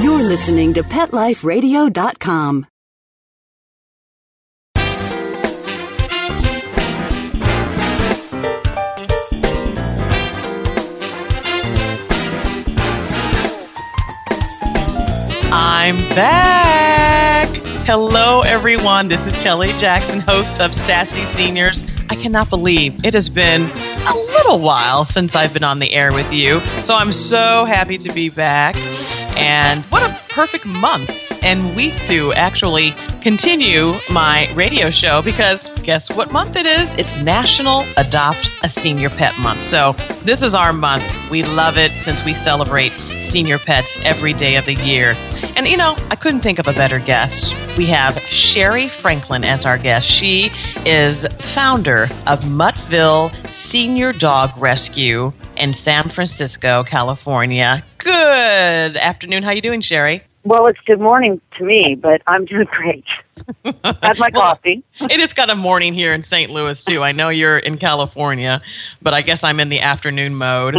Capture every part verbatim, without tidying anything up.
You're listening to pet life radio dot com. I'm back. Hello, everyone. This is Kelly Jackson, host of Sassy Seniors. I cannot believe it has been a little while since I've been on the air with you. So I'm so happy to be back. And what a perfect month and week to actually continue my radio show, because guess what month it is? It's National Adopt a Senior Pet Month. So this is our month. We love it since we celebrate senior pets every day of the year. And, you know, I couldn't think of a better guest. We have Sherry Franklin as our guest. She is founder of Muttville Senior Dog Rescue in San Francisco, California. Good afternoon. How you doing, Sherry? Well, it's good morning to me, but I'm doing great. Had my coffee. Well, it is kind of morning here in Saint Louis, too. I know you're in California, but I guess I'm in the afternoon mode.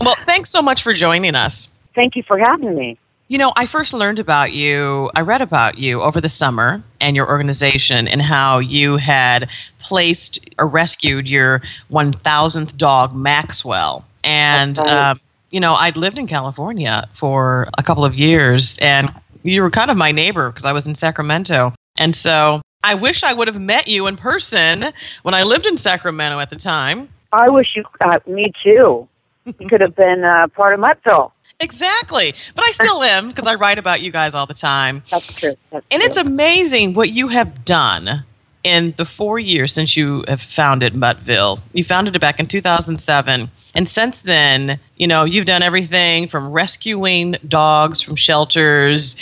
Well, thanks so much for joining us. Thank you for having me. You know, I first learned about you, I read about you over the summer and your organization and how you had placed or rescued your one thousandth dog, Maxwell. And, okay. um, you know, I'd lived in California for a couple of years, and you were kind of my neighbor because I was in Sacramento. And so I wish I would have met you in person when I lived in Sacramento at the time. I wish you, uh, me too. You could have been uh, part of Muttville. Exactly. But I still am, because I write about you guys all the time. That's true. That's and true. It's amazing what you have done in the four years since you have founded Muttville. You founded it back in two thousand seven. And since then, you know, you've done everything from rescuing dogs from shelters.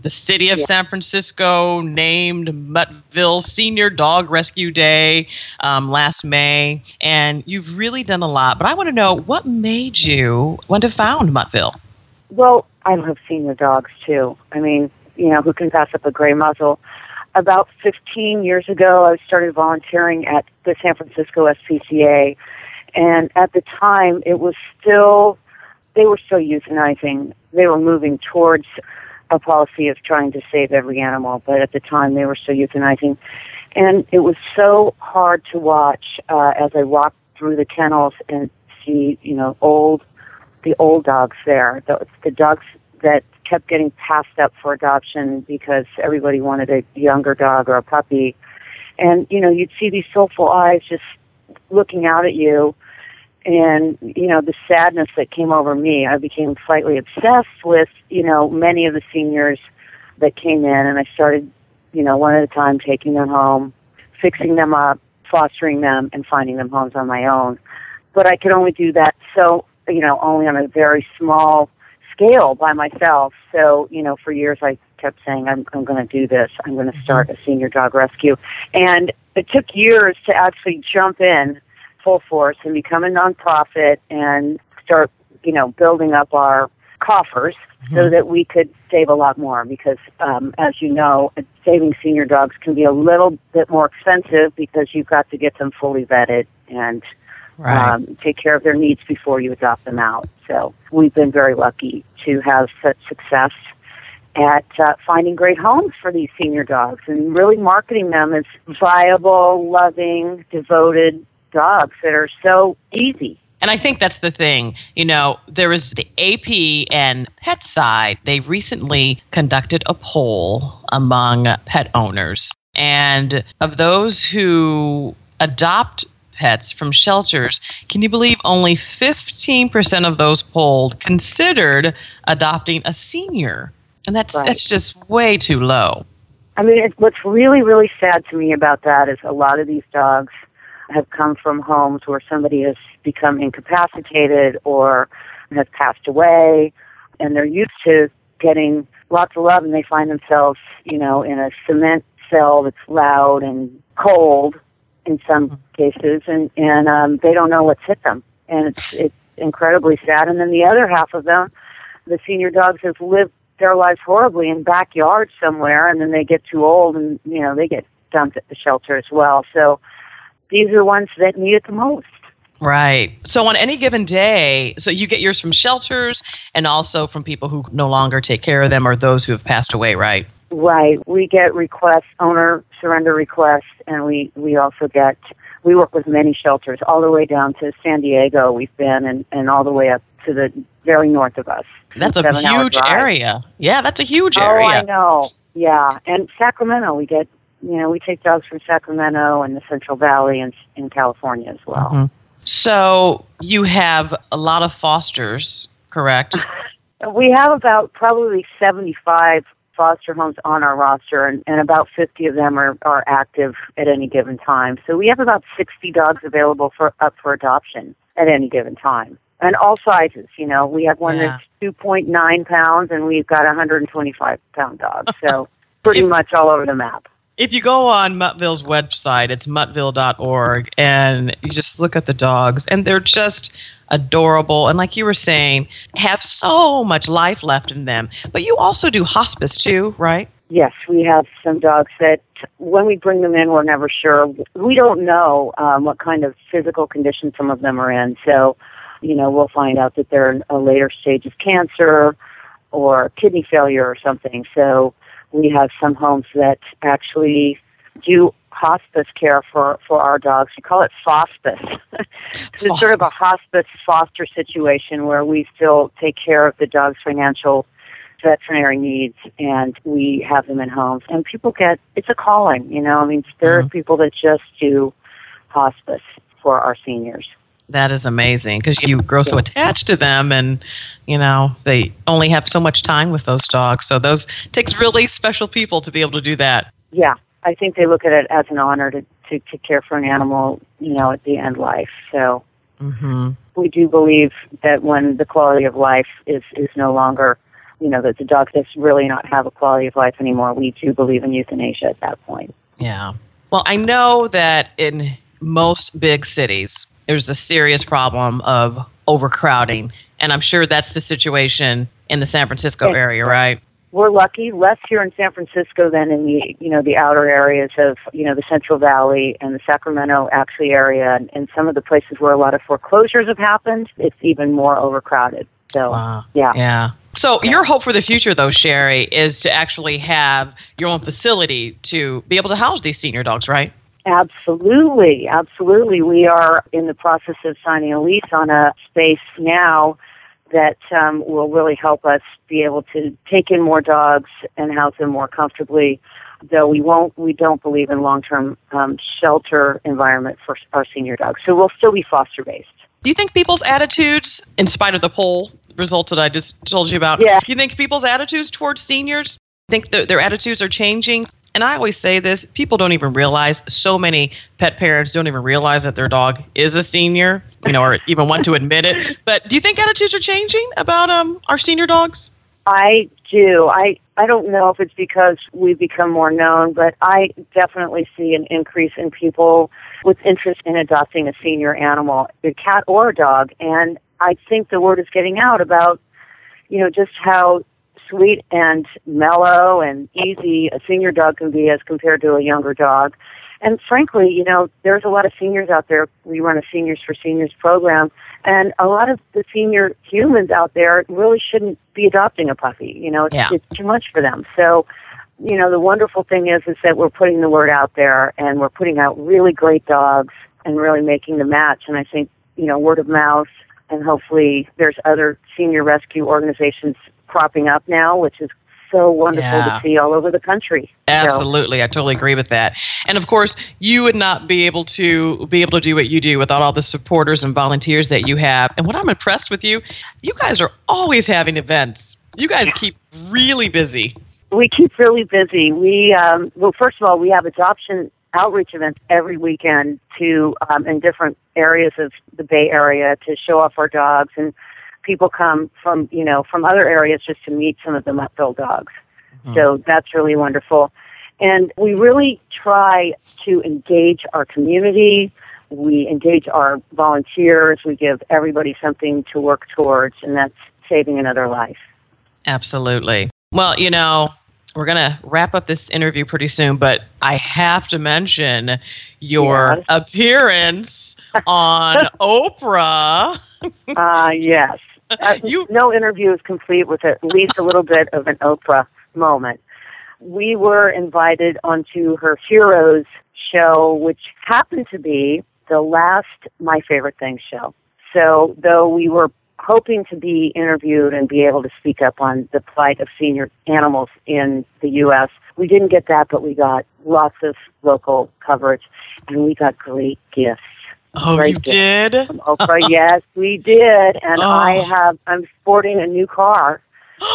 The city of yeah. San Francisco named Muttville Senior Dog Rescue Day um, last May. And you've really done a lot. But I want to know, what made you want to found Muttville? Well, I love senior dogs, too. I mean, you know, who can pass up a gray muzzle? About fifteen years ago, I started volunteering at the San Francisco S P C A, and at the time, it was still, they were still euthanizing. They were moving towards a policy of trying to save every animal, but at the time, they were still euthanizing. And it was so hard to watch uh, as I walked through the kennels and see, you know, old, the old dogs there, the, the dogs that kept getting passed up for adoption because everybody wanted a younger dog or a puppy. And, you know, you'd see these soulful eyes just looking out at you. And, you know, the sadness that came over me, I became slightly obsessed with, you know, many of the seniors that came in. And I started, you know, one at a time, taking them home, fixing them up, fostering them, and finding them homes on my own. But I could only do that so, you know, only on a very small scale by myself. So, you know, for years I kept saying, I'm, I'm going to do this. I'm going to start a senior dog rescue. And it took years to actually jump in full force and become a nonprofit and start, you know, building up our coffers mm-hmm. so that we could save a lot more. Because, um, as you know, saving senior dogs can be a little bit more expensive because you've got to get them fully vetted and Right. Um, take care of their needs before you adopt them out. So we've been very lucky to have such success at uh, finding great homes for these senior dogs and really marketing them as viable, loving, devoted dogs that are so easy. And I think that's the thing. You know, there was the A P and PetSide. They recently conducted a poll among pet owners. And of those who adopt pets from shelters, can you believe only fifteen percent of those polled considered adopting a senior? And that's right. That's just way too low. I mean, it, what's really, really sad to me about that is a lot of these dogs have come from homes where somebody has become incapacitated or has passed away, and they're used to getting lots of love, and they find themselves, you know, in a cement cell that's loud and cold in some cases, and, and um, they don't know what's hit them. And it's, it's incredibly sad. And then the other half of them, the senior dogs, have lived their lives horribly in backyards somewhere, and then they get too old and, you know, they get dumped at the shelter as well. So these are the ones that need it the most. Right. So on any given day, so you get yours from shelters and also from people who no longer take care of them or those who have passed away, right? Right. We get requests, owner surrender requests, and we, we also get, we work with many shelters all the way down to San Diego we've been and, and all the way up to the very north of us. That's a huge area. Yeah, that's a huge area. Oh, I know. Yeah. And Sacramento, we get, you know, we take dogs from Sacramento and the Central Valley and in California as well. Mm-hmm. So you have a lot of fosters, correct? We have about probably seventy-five foster homes on our roster, and, and about fifty of them are, are active at any given time. So we have about sixty dogs available for up for adoption at any given time. And all sizes, you know. We have one yeah. that's two point nine pounds, and we've got a one hundred twenty-five pound dog. So pretty if, much all over the map. If you go on Muttville's website, it's muttville dot org, and you just look at the dogs, and they're just adorable. And like you were saying, have so much life left in them. But you also do hospice too, right? Yes, we have some dogs that when we bring them in, we're never sure. We don't know um, what kind of physical condition some of them are in. So, you know, we'll find out that they're in a later stage of cancer or kidney failure or something. So we have some homes that actually do hospice care for, for our dogs. We call it fospice. It's sort of a hospice foster situation where we still take care of the dog's financial veterinary needs, and we have them in homes. And people get, it's a calling, you know. I mean, there mm-hmm. are people that just do hospice for our seniors. That is amazing because you grow so attached to them, and, you know, they only have so much time with those dogs. So those takes really special people to be able to do that. Yeah, I think they look at it as an honor to, to, to care for an animal, you know, at the end of life. So mm-hmm. we do believe that when the quality of life is, is no longer, you know, that the dog does really not have a quality of life anymore, we do believe in euthanasia at that point. Yeah. Well, I know that in most big cities, there's a serious problem of overcrowding, and I'm sure that's the situation in the San Francisco area, right? We're lucky, less here in San Francisco than in the, you know, the outer areas of, you know, the Central Valley and the Sacramento actually area, and, and some of the places where a lot of foreclosures have happened. It's even more overcrowded. So, wow. yeah. Yeah. So your hope for the future, though, Sherry, is to actually have your own facility to be able to house these senior dogs, right? Absolutely, absolutely. We are in the process of signing a lease on a space now that um, will really help us be able to take in more dogs and house them more comfortably. Though we won't, we don't believe in long-term um, shelter environment for our senior dogs. So we'll still be foster-based. Do you think people's attitudes, in spite of the poll results that I just told you about, yeah. you think people's attitudes towards seniors, think that their attitudes are changing? And I always say this, people don't even realize, so many pet parents don't even realize that their dog is a senior, you know, or even want to admit it. But do you think attitudes are changing about um, our senior dogs? I do. I, I don't know if it's because we've become more known, but I definitely see an increase in people with interest in adopting a senior animal, a cat or a dog. And I think the word is getting out about, you know, just how sweet and mellow and easy a senior dog can be as compared to a younger dog. And frankly, you know, there's a lot of seniors out there. We run a Seniors for Seniors program, and a lot of the senior humans out there really shouldn't be adopting a puppy. You know, it's, yeah. it's too much for them. So, you know, the wonderful thing is, is that we're putting the word out there, and we're putting out really great dogs and really making the match. And I think, you know, word of mouth, and hopefully there's other senior rescue organizations cropping up now, which is so wonderful yeah. to see all over the country. Absolutely. So. I totally agree with that. And of course, you would not be able to be able to do what you do without all the supporters and volunteers that you have. And what I'm impressed with you, you guys are always having events. You guys keep really busy. We keep really busy. We, um, well, first of all, we have adoption outreach events every weekend to um, in different areas of the Bay Area to show off our dogs, and people come from, you know, from other areas just to meet some of the Muttville dogs. Mm-hmm. So that's really wonderful. And we really try to engage our community. We engage our volunteers. We give everybody something to work towards, and that's saving another life. Absolutely. Well, you know, we're going to wrap up this interview pretty soon, but I have to mention your yes. appearance on Oprah. Ah, uh, yes. Uh, you, no interview is complete with at least a little bit of an Oprah moment. We were invited onto her Heroes show, which happened to be the last My Favorite Things show. So though we were hoping to be interviewed and be able to speak up on the plight of senior animals in the U S, we didn't get that, but we got lots of local coverage, and we got great gifts. Oh, great you gifts did? From Oprah. Yes, we did, and oh. I have, I'm sporting a new car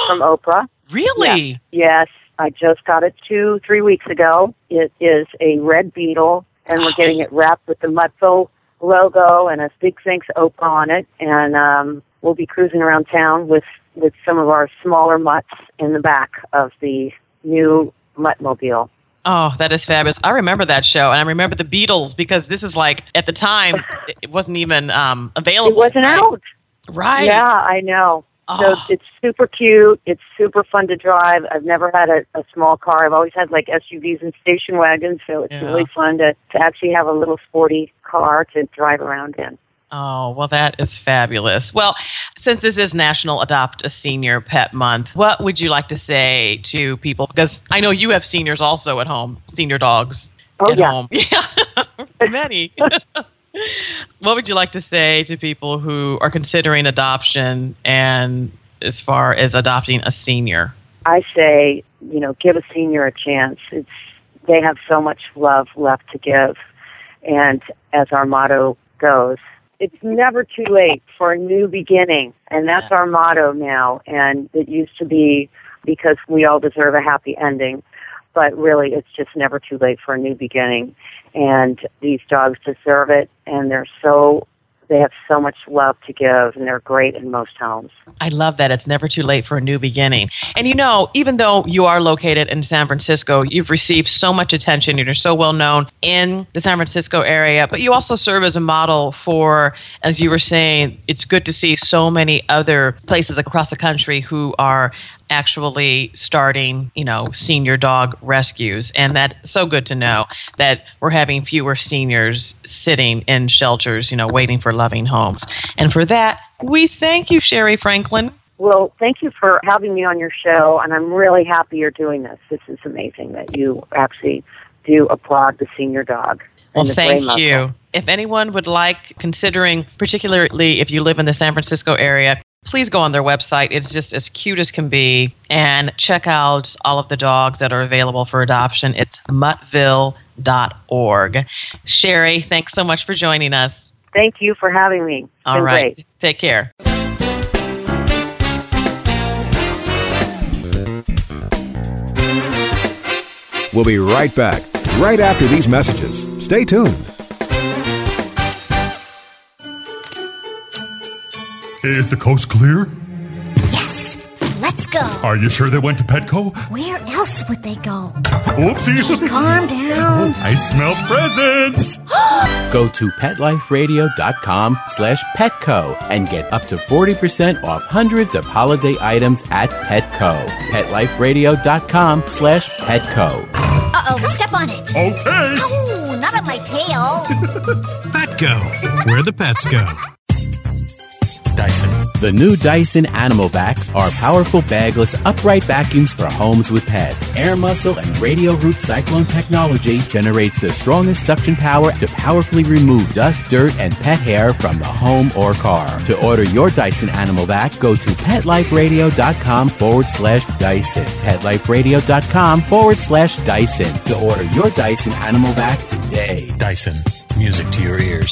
from Oprah. Really? Yeah. Yes, I just got it two, three weeks ago. It is a Red Beetle, and we're getting it wrapped with the Muttville logo and a big thanks Oprah on it, and um, we'll be cruising around town with, with some of our smaller mutts in the back of the new Muttmobile. Oh, that is fabulous. I remember that show, and I remember the Beatles, because this is like, at the time, it wasn't even um, available. It wasn't right? out. Right. Yeah, I know. Oh. So it's super cute. It's super fun to drive. I've never had a, a small car. I've always had like S U Vs and station wagons, so it's yeah. really fun to, to actually have a little sporty car to drive around in. Oh, well, that is fabulous. Well, since this is National Adopt a Senior Pet Month, what would you like to say to people? Because I know you have seniors also at home, senior dogs oh, at yeah. home. Yeah, many. What would you like to say to people who are considering adoption and as far as adopting a senior? I say, you know, give a senior a chance. It's they have so much love left to give. And as our motto goes, it's never too late for a new beginning, and that's our motto now, and it used to be because we all deserve a happy ending, but really it's just never too late for a new beginning, and these dogs deserve it, and they're so... they have so much love to give, and they're great in most homes. I love that. It's never too late for a new beginning. And, you know, even though you are located in San Francisco, you've received so much attention. You're so well known in the San Francisco area, but you also serve as a model for, as you were saying, it's good to see so many other places across the country who are actually starting, you know, senior dog rescues. And that's so good to know that we're having fewer seniors sitting in shelters, you know, waiting for loving homes. And for that, we thank you, Sherry Franklin. Well, thank you for having me on your show. And I'm really happy you're doing this. This is amazing that you actually do applaud the senior dog. Well, thank you. If anyone would like considering, particularly if you live in the San Francisco area, please go on their website. It's just as cute as can be. And check out all of the dogs that are available for adoption. It's muttville dot org. Sherry, thanks so much for joining us. Thank you for having me. It's all been right. Great. Take care. We'll be right back, right after these messages. Stay tuned. Is the coast clear? Yes. Let's go. Are you sure they went to Petco? Where else would they go? Oopsie. Hey, calm down. I smell presents. Go to PetLifeRadio.com slash Petco and get up to forty percent off hundreds of holiday items at Petco. PetLifeRadio.com slash Petco. Uh-oh, step on it. Okay. Oh, not on my tail. Petco, where the pets go. Dyson. The new Dyson Animal Vacs are powerful bagless upright vacuums for homes with pets. Air Muscle and Radio Root Cyclone technology generates the strongest suction power to powerfully remove dust, dirt, and pet hair from the home or car. To order your Dyson Animal Vac, go to PetLifeRadio.com forward slash Dyson. PetLifeRadio.com forward slash Dyson to order your Dyson Animal Vac today. Dyson. Music to your ears.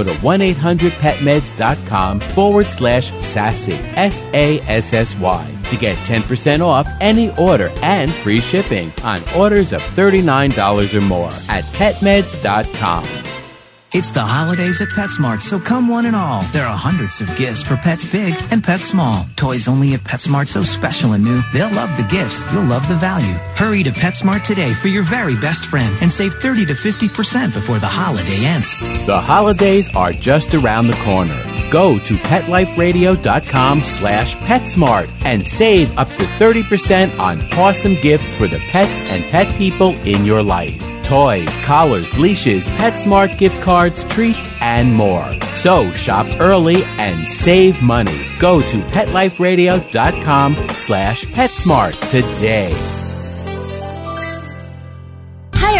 Go to one eight hundred pet meds dot com forward slash sassy, S A S S Y, to get ten percent off any order and free shipping on orders of thirty-nine dollars or more at pet meds dot com. It's the holidays at PetSmart, so come one and all. There are hundreds of gifts for pets big and pets small. Toys only at PetSmart, so special and new. They'll love the gifts. You'll love the value. Hurry to PetSmart today for your very best friend and save thirty to fifty percent before the holiday ends. The holidays are just around the corner. Go to PetLifeRadio.com slash PetSmart and save up to thirty percent on awesome gifts for the pets and pet people in your life. Toys, collars, leashes, PetSmart gift cards, treats, and more. So shop early and save money. Go to PetLifeRadio.com slash PetSmart today. Hi,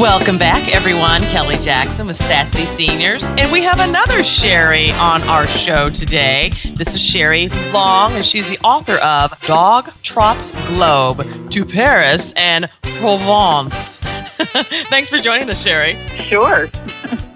Welcome back, everyone. Kelly Jackson with Sassy Seniors. And we have another Sherry on our show today. This is Sherry Long, and she's the author of Dog Trots Globe to Paris and Provence. Thanks for joining us, Sherry. Sure.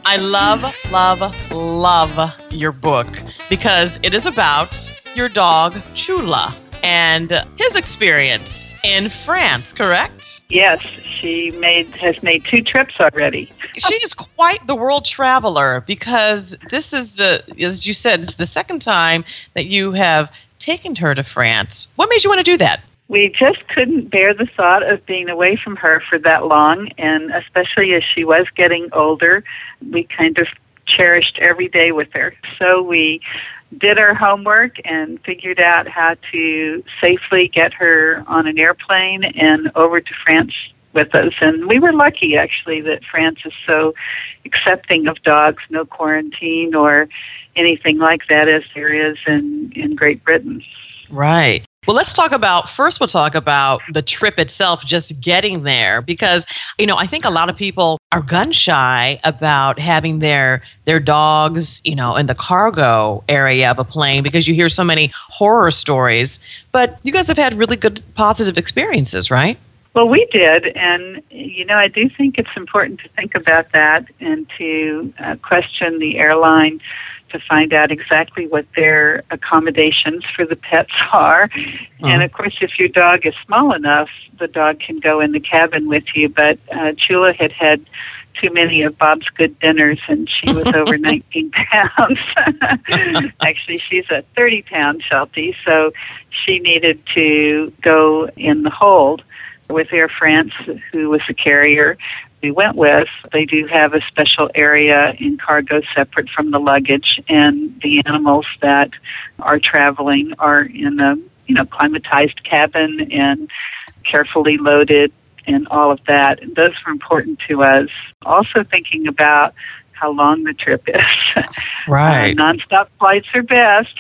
I love, love, love your book because it is about your dog, Chula, and his experience in France, correct? Yes, she made has made two trips already. She is quite the world traveler because this is the, as you said, it's the second time that you have taken her to France. What made you want to do that? We just couldn't bear the thought of being away from her for that long, and especially as she was getting older, we kind of cherished every day with her. So we did our homework and figured out how to safely get her on an airplane and over to France with us. And we were lucky, actually, that France is so accepting of dogs, no quarantine or anything like that as there is in, in Great Britain. Right. Well, let's talk about, first we'll talk about the trip itself, just getting there, because, you know, I think a lot of people are gun shy about having their their dogs, you know, in the cargo area of a plane because you hear so many horror stories. But you guys have had really good positive experiences, right? Well, we did. And, you know, I do think it's important to think about that and to uh, question the airline to find out exactly what their accommodations for the pets are. Oh. And, of course, if your dog is small enough, the dog can go in the cabin with you. But uh, Chula had had too many of Bob's good dinners, and she was over nineteen pounds. Actually, she's a thirty-pound Sheltie, so she needed to go in the hold with Air France, who was the carrier we went with. They do have a special area in cargo separate from the luggage, and the animals that are traveling are in a, you know, climatized cabin and carefully loaded and all of that. And those were important to us. Also thinking about how long the trip is. Right. Uh, nonstop flights are best.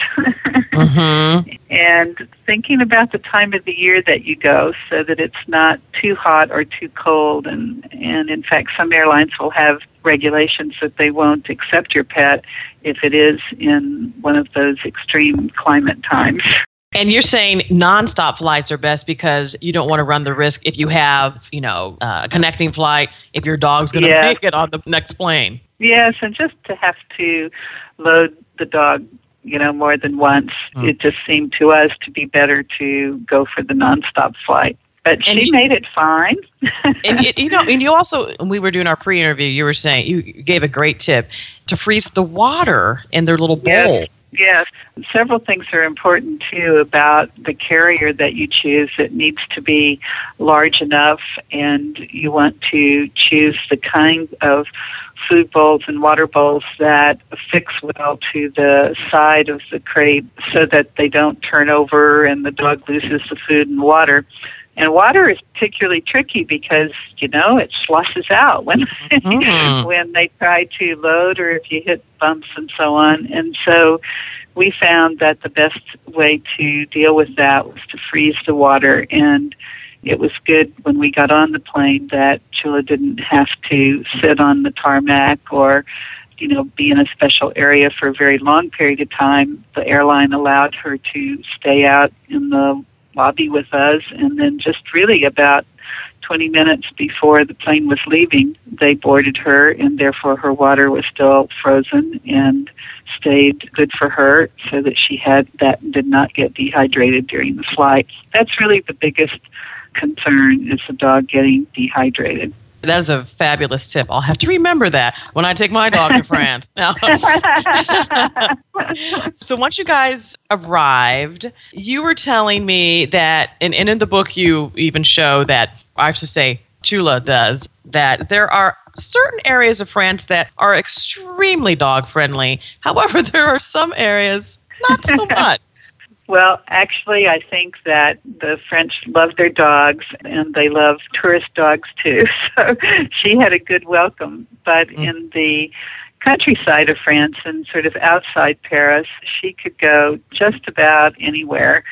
Mm-hmm. And thinking about the time of the year that you go so that it's not too hot or too cold. And, and in fact, some airlines will have regulations that they won't accept your pet if it is in one of those extreme climate times. And you're saying nonstop flights are best because you don't want to run the risk if you have, you know, uh, a connecting flight, if your dog's going to yes. make it on the next plane. Yes, and just to have to load the dog, you know, more than once, mm. it just seemed to us to be better to go for the nonstop flight. But and she you, made it fine. and you, you know, and you also, when we were doing our pre-interview, you were saying you gave a great tip to freeze the water in their little bowl. Yes. Yes, several things are important, too, about the carrier that you choose. It needs to be large enough, and you want to choose the kind of food bowls and water bowls that affix well to the side of the crate so that they don't turn over and the dog loses the food and water. And water is particularly tricky because, you know, it sloshes out when mm-hmm. when they try to load or if you hit bumps and so on. And so we found that the best way to deal with that was to freeze the water. And it was good when we got on the plane that Chula didn't have to sit on the tarmac or, you know, be in a special area for a very long period of time. The airline allowed her to stay out in the lobby with us, and then just really about twenty minutes before the plane was leaving, they boarded her, and therefore her water was still frozen and stayed good for her so that she had that and did not get dehydrated during the flight. That's really the biggest concern, is the dog getting dehydrated. That is a fabulous tip. I'll have to remember that when I take my dog to France. So once you guys arrived, you were telling me that, and, and in the book you even show that, I should say Chula does, that there are certain areas of France that are extremely dog-friendly. However, there are some areas not so much. Well, actually, I think that the French love their dogs, and they love tourist dogs, too. So she had a good welcome. But mm-hmm. in the countryside of France and sort of outside Paris, she could go just about anywhere.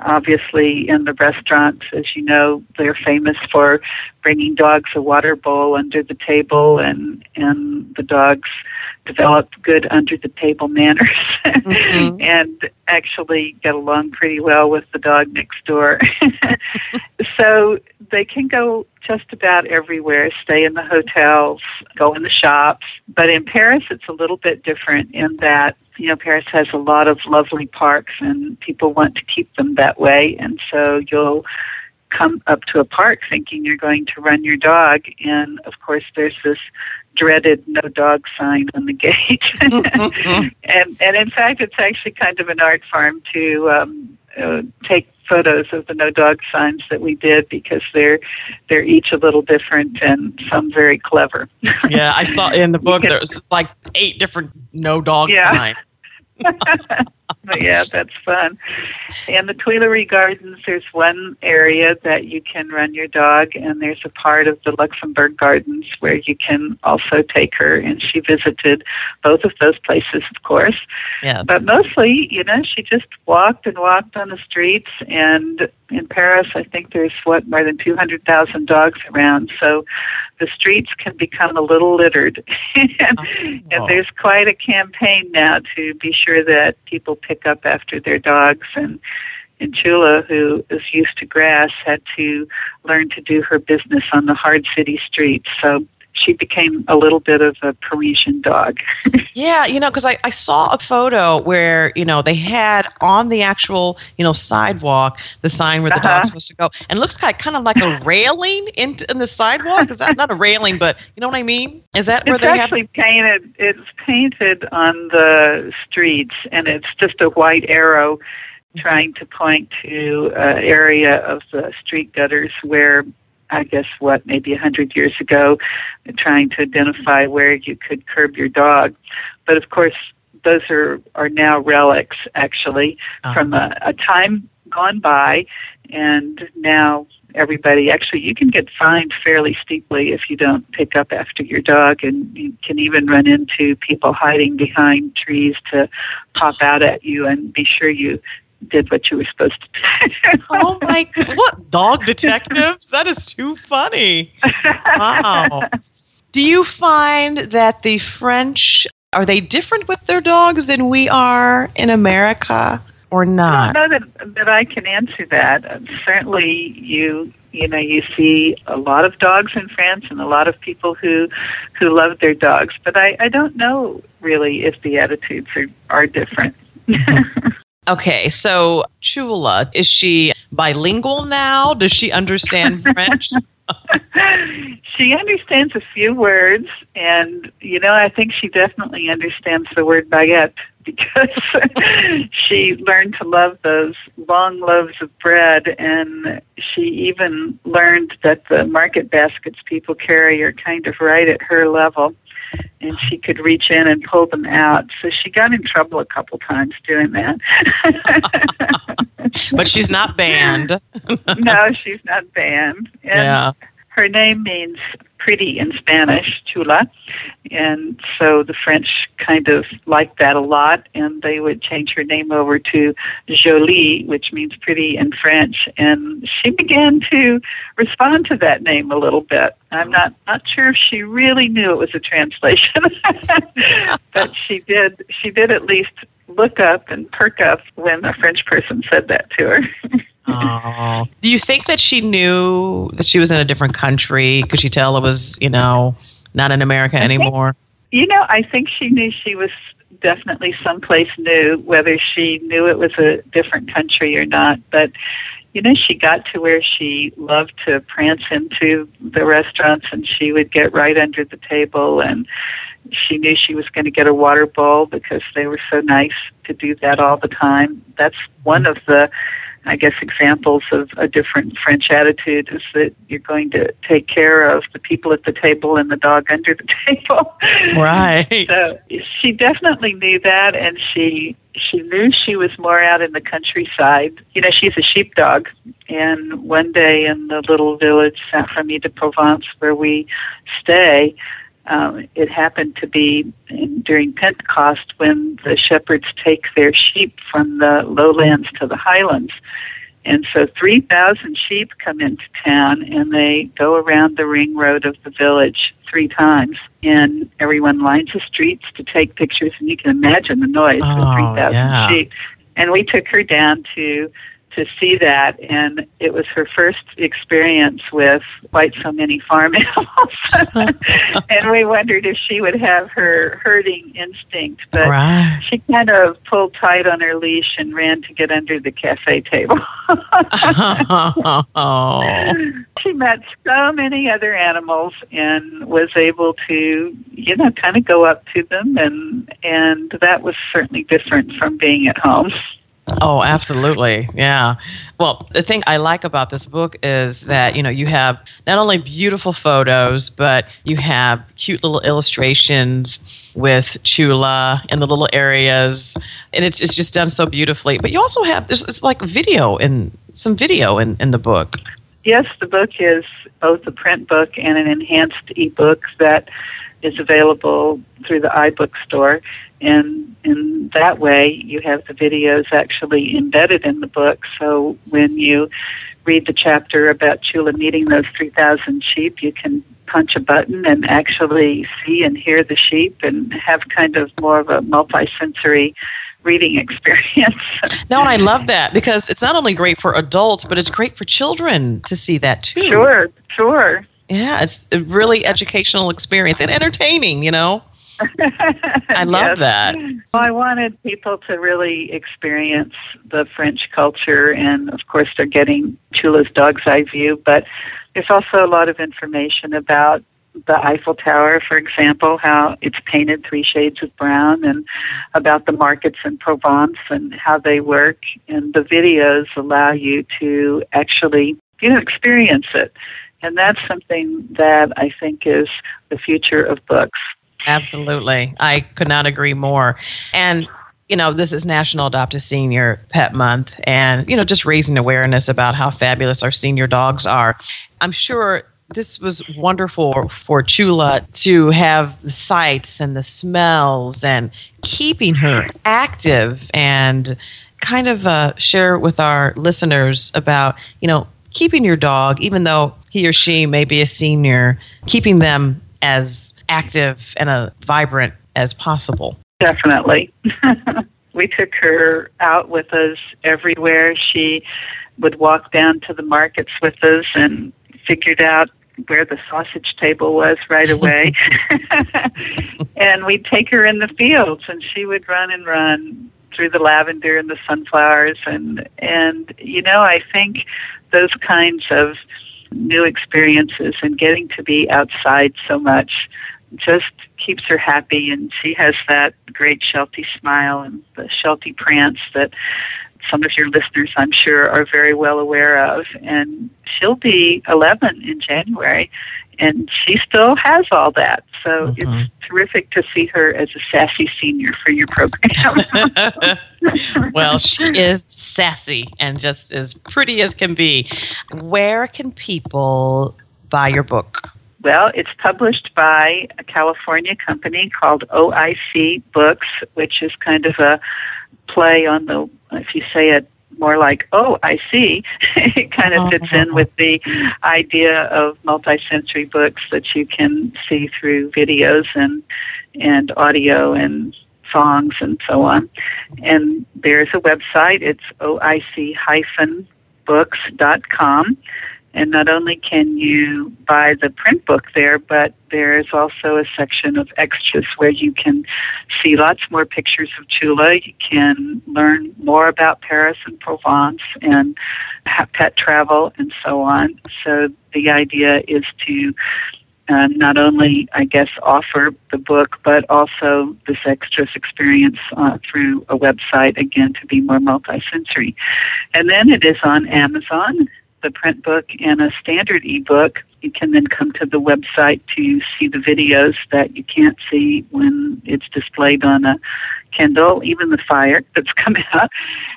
Obviously, in the restaurants, as you know, they're famous for bringing dogs a water bowl under the table, and, and the dogs develop good under-the-table manners mm-hmm. and actually get along pretty well with the dog next door. So they can go just about everywhere, stay in the hotels, go in the shops. But in Paris, it's a little bit different in that, you know, Paris has a lot of lovely parks, and people want to keep them that way. And so you'll come up to a park thinking you're going to run your dog. And, of course, there's this dreaded no dog sign on the gate. and, and, in fact, it's actually kind of an art form to um, uh, take photos of the no dog signs that we did, because they're they're each a little different and some very clever. Yeah, I saw in the book there's like eight different no dog yeah. signs. But yeah, that's fun. In the Tuileries Gardens, there's one area that you can run your dog, and there's a part of the Luxembourg Gardens where you can also take her, and she visited both of those places, of course. Yes. But mostly, you know, she just walked and walked on the streets, and in Paris, I think there's, what, more than two hundred thousand dogs around, so the streets can become a little littered. and, oh. and there's quite a campaign now to be sure that people pick up after their dogs, and, and Chula, who is used to grass, had to learn to do her business on the hard city streets, so she became a little bit of a Parisian dog. Yeah, you know, because I, I saw a photo where, you know, they had on the actual, you know, sidewalk, the sign where the uh-huh. dog's supposed to go. And it looks like, kind of like a railing in, in the sidewalk. Is that not a railing, but you know what I mean? Is that where it's they have? It's actually painted. It's painted on the streets, and it's just a white arrow trying to point to an uh, area of the street gutters where, I guess, what, maybe one hundred years ago, trying to identify where you could curb your dog. But, of course, those are, are now relics, actually, uh-huh. from a, a time gone by. And now everybody, actually, you can get fined fairly steeply if you don't pick up after your dog. And you can even run into people hiding behind trees to pop out at you and be sure you did what you were supposed to do. Oh my, what, dog detectives? That is too funny. Wow. Do you find that the French, are they different with their dogs than we are in America or not? I don't know that, that I can answer that. Uh, certainly you, you know, you see a lot of dogs in France and a lot of people who who love their dogs. But I, I don't know really if the attitudes are, are different. Okay, so Chula, is she bilingual now? Does she understand French? She understands a few words, and, you know, I think she definitely understands the word baguette, because she learned to love those long loaves of bread, and she even learned that the market baskets people carry are kind of right at her level. and she could reach in and pull them out. So she got in trouble a couple times doing that. But she's not banned. No, she's not banned. And yeah. Her name means pretty in Spanish, Chula, and so the French kind of liked that a lot, and they would change her name over to Jolie, which means pretty in French, and she began to respond to that name a little bit. I'm not, not sure if she really knew it was a translation, but she did, she did at least look up and perk up when a French person said that to her. Oh, do you think that she knew that she was in a different country? Could she tell it was, you know, not in America anymore? You know, I think she knew she was definitely someplace new, whether she knew it was a different country or not. But, you know, she got to where she loved to prance into the restaurants, and she would get right under the table, and she knew she was going to get a water bowl because they were so nice to do that all the time. That's one of the, I guess, examples of a different French attitude is that you're going to take care of the people at the table and the dog under the table. Right. So she definitely knew that, and she she knew she was more out in the countryside. You know, she's a sheepdog, and one day in the little village Saint-Fermy-de-Provence where we stay, Um, it happened to be in, during Pentecost when the shepherds take their sheep from the lowlands to the highlands. And so three thousand sheep come into town, and they go around the ring road of the village three times. And everyone lines the streets to take pictures, and you can imagine the noise oh, of three thousand yeah. sheep. And we took her down to... to see that, and it was her first experience with quite so many farm animals. And we wondered if she would have her herding instinct, but right. she kind of pulled tight on her leash and ran to get under the cafe table. Oh. She met so many other animals and was able to, you know, kind of go up to them, and and that was certainly different from being at home. Oh, absolutely. Yeah. Well, the thing I like about this book is that, you know, you have not only beautiful photos, but you have cute little illustrations with Chula and the little areas. And it's it's just done so beautifully. But you also have, there's it's like video in, some video in, in the book. Yes, the book is both a print book and an enhanced ebook that is available through the iBook store. And in that way, you have the videos actually embedded in the book. So when you read the chapter about Chula meeting those three thousand sheep, you can punch a button and actually see and hear the sheep and have kind of more of a multi-sensory reading experience. No, I love that, because it's not only great for adults, but it's great for children to see that too. Sure, sure. Yeah, it's a really educational experience and entertaining, you know. I love yes. that. Well, I wanted people to really experience the French culture, and of course they're getting Chula's dog's eye view, but there's also a lot of information about the Eiffel Tower, for example, how it's painted three shades of brown, and about the markets in Provence and how they work, and the videos allow you to actually, you know, experience it. And that's something that I think is the future of books. Absolutely. I could not agree more. And, you know, this is National Adopt a Senior Pet Month, and, you know, just raising awareness about how fabulous our senior dogs are. I'm sure this was wonderful for Chula to have the sights and the smells and keeping her active, and kind of uh, share with our listeners about, you know, keeping your dog, even though he or she may be a senior, keeping them as active and uh, vibrant as possible. Definitely. We took her out with us everywhere. She would walk down to the markets with us and figured out where the sausage table was right away. And we'd take her in the fields, and she would run and run through the lavender and the sunflowers. And, and you know, I think those kinds of new experiences and getting to be outside so much just keeps her happy, and she has that great Sheltie smile and the Sheltie prance that some of your listeners, I'm sure, are very well aware of. And she'll be eleven in January, and she still has all that. So mm-hmm. it's terrific to see her as a sassy senior for your program. Well, she is sassy and just as pretty as can be. Where can people buy your book? Well, it's published by a California company called O I C books, which is kind of a play on the, if you say it more like, oh, I see, it kind of fits in with the idea of multi-sensory books that you can see through videos and and audio and songs and so on. And there's a website, it's O I C books dot com. And not only can you buy the print book there, but there is also a section of extras where you can see lots more pictures of Chula. You can learn more about Paris and Provence and pet travel and so on. So the idea is to uh, not only, I guess, offer the book, but also this extras experience uh, through a website, again, to be more multisensory. And then it is on Amazon, the print book and a standard ebook. You can then come to the website to see the videos that you can't see when it's displayed on a Kindle, even the Fire that's come out,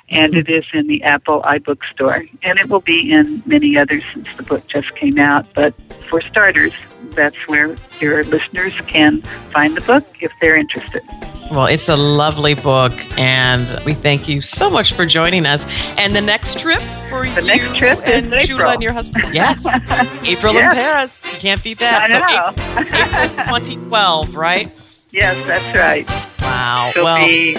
and it is in the Apple iBook store, and it will be in many others since the book just came out. But for starters, that's where your listeners can find the book if they're interested. Well, it's a lovely book, and we thank you so much for joining us. And the next trip for the you next trip and Chula and your husband. Yes, April yes. in Paris. You can't beat that. I know. So April, April twenty twelve, right? Yes, that's right. Wow. She'll, well, be,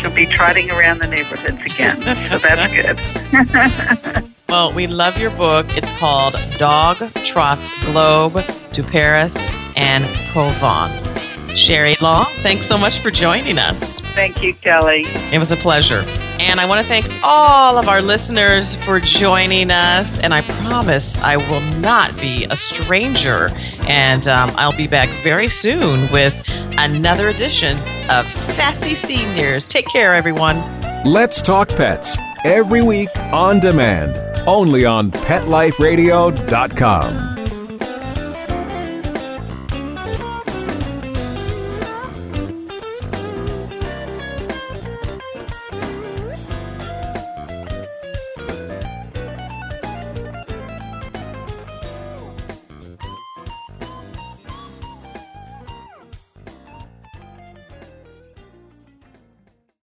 she'll be trotting around the neighborhoods again, so that's good. Well, we love your book. It's called Dog Trots Globe to Paris and Provence. Sherry Long, thanks so much for joining us. Thank you, Kelly. It was a pleasure. And I want to thank all of our listeners for joining us. And I promise I will not be a stranger. And um, I'll be back very soon with another edition of Sassy Seniors. Take care, everyone. Let's Talk Pets every week on demand, only on pet life radio dot com.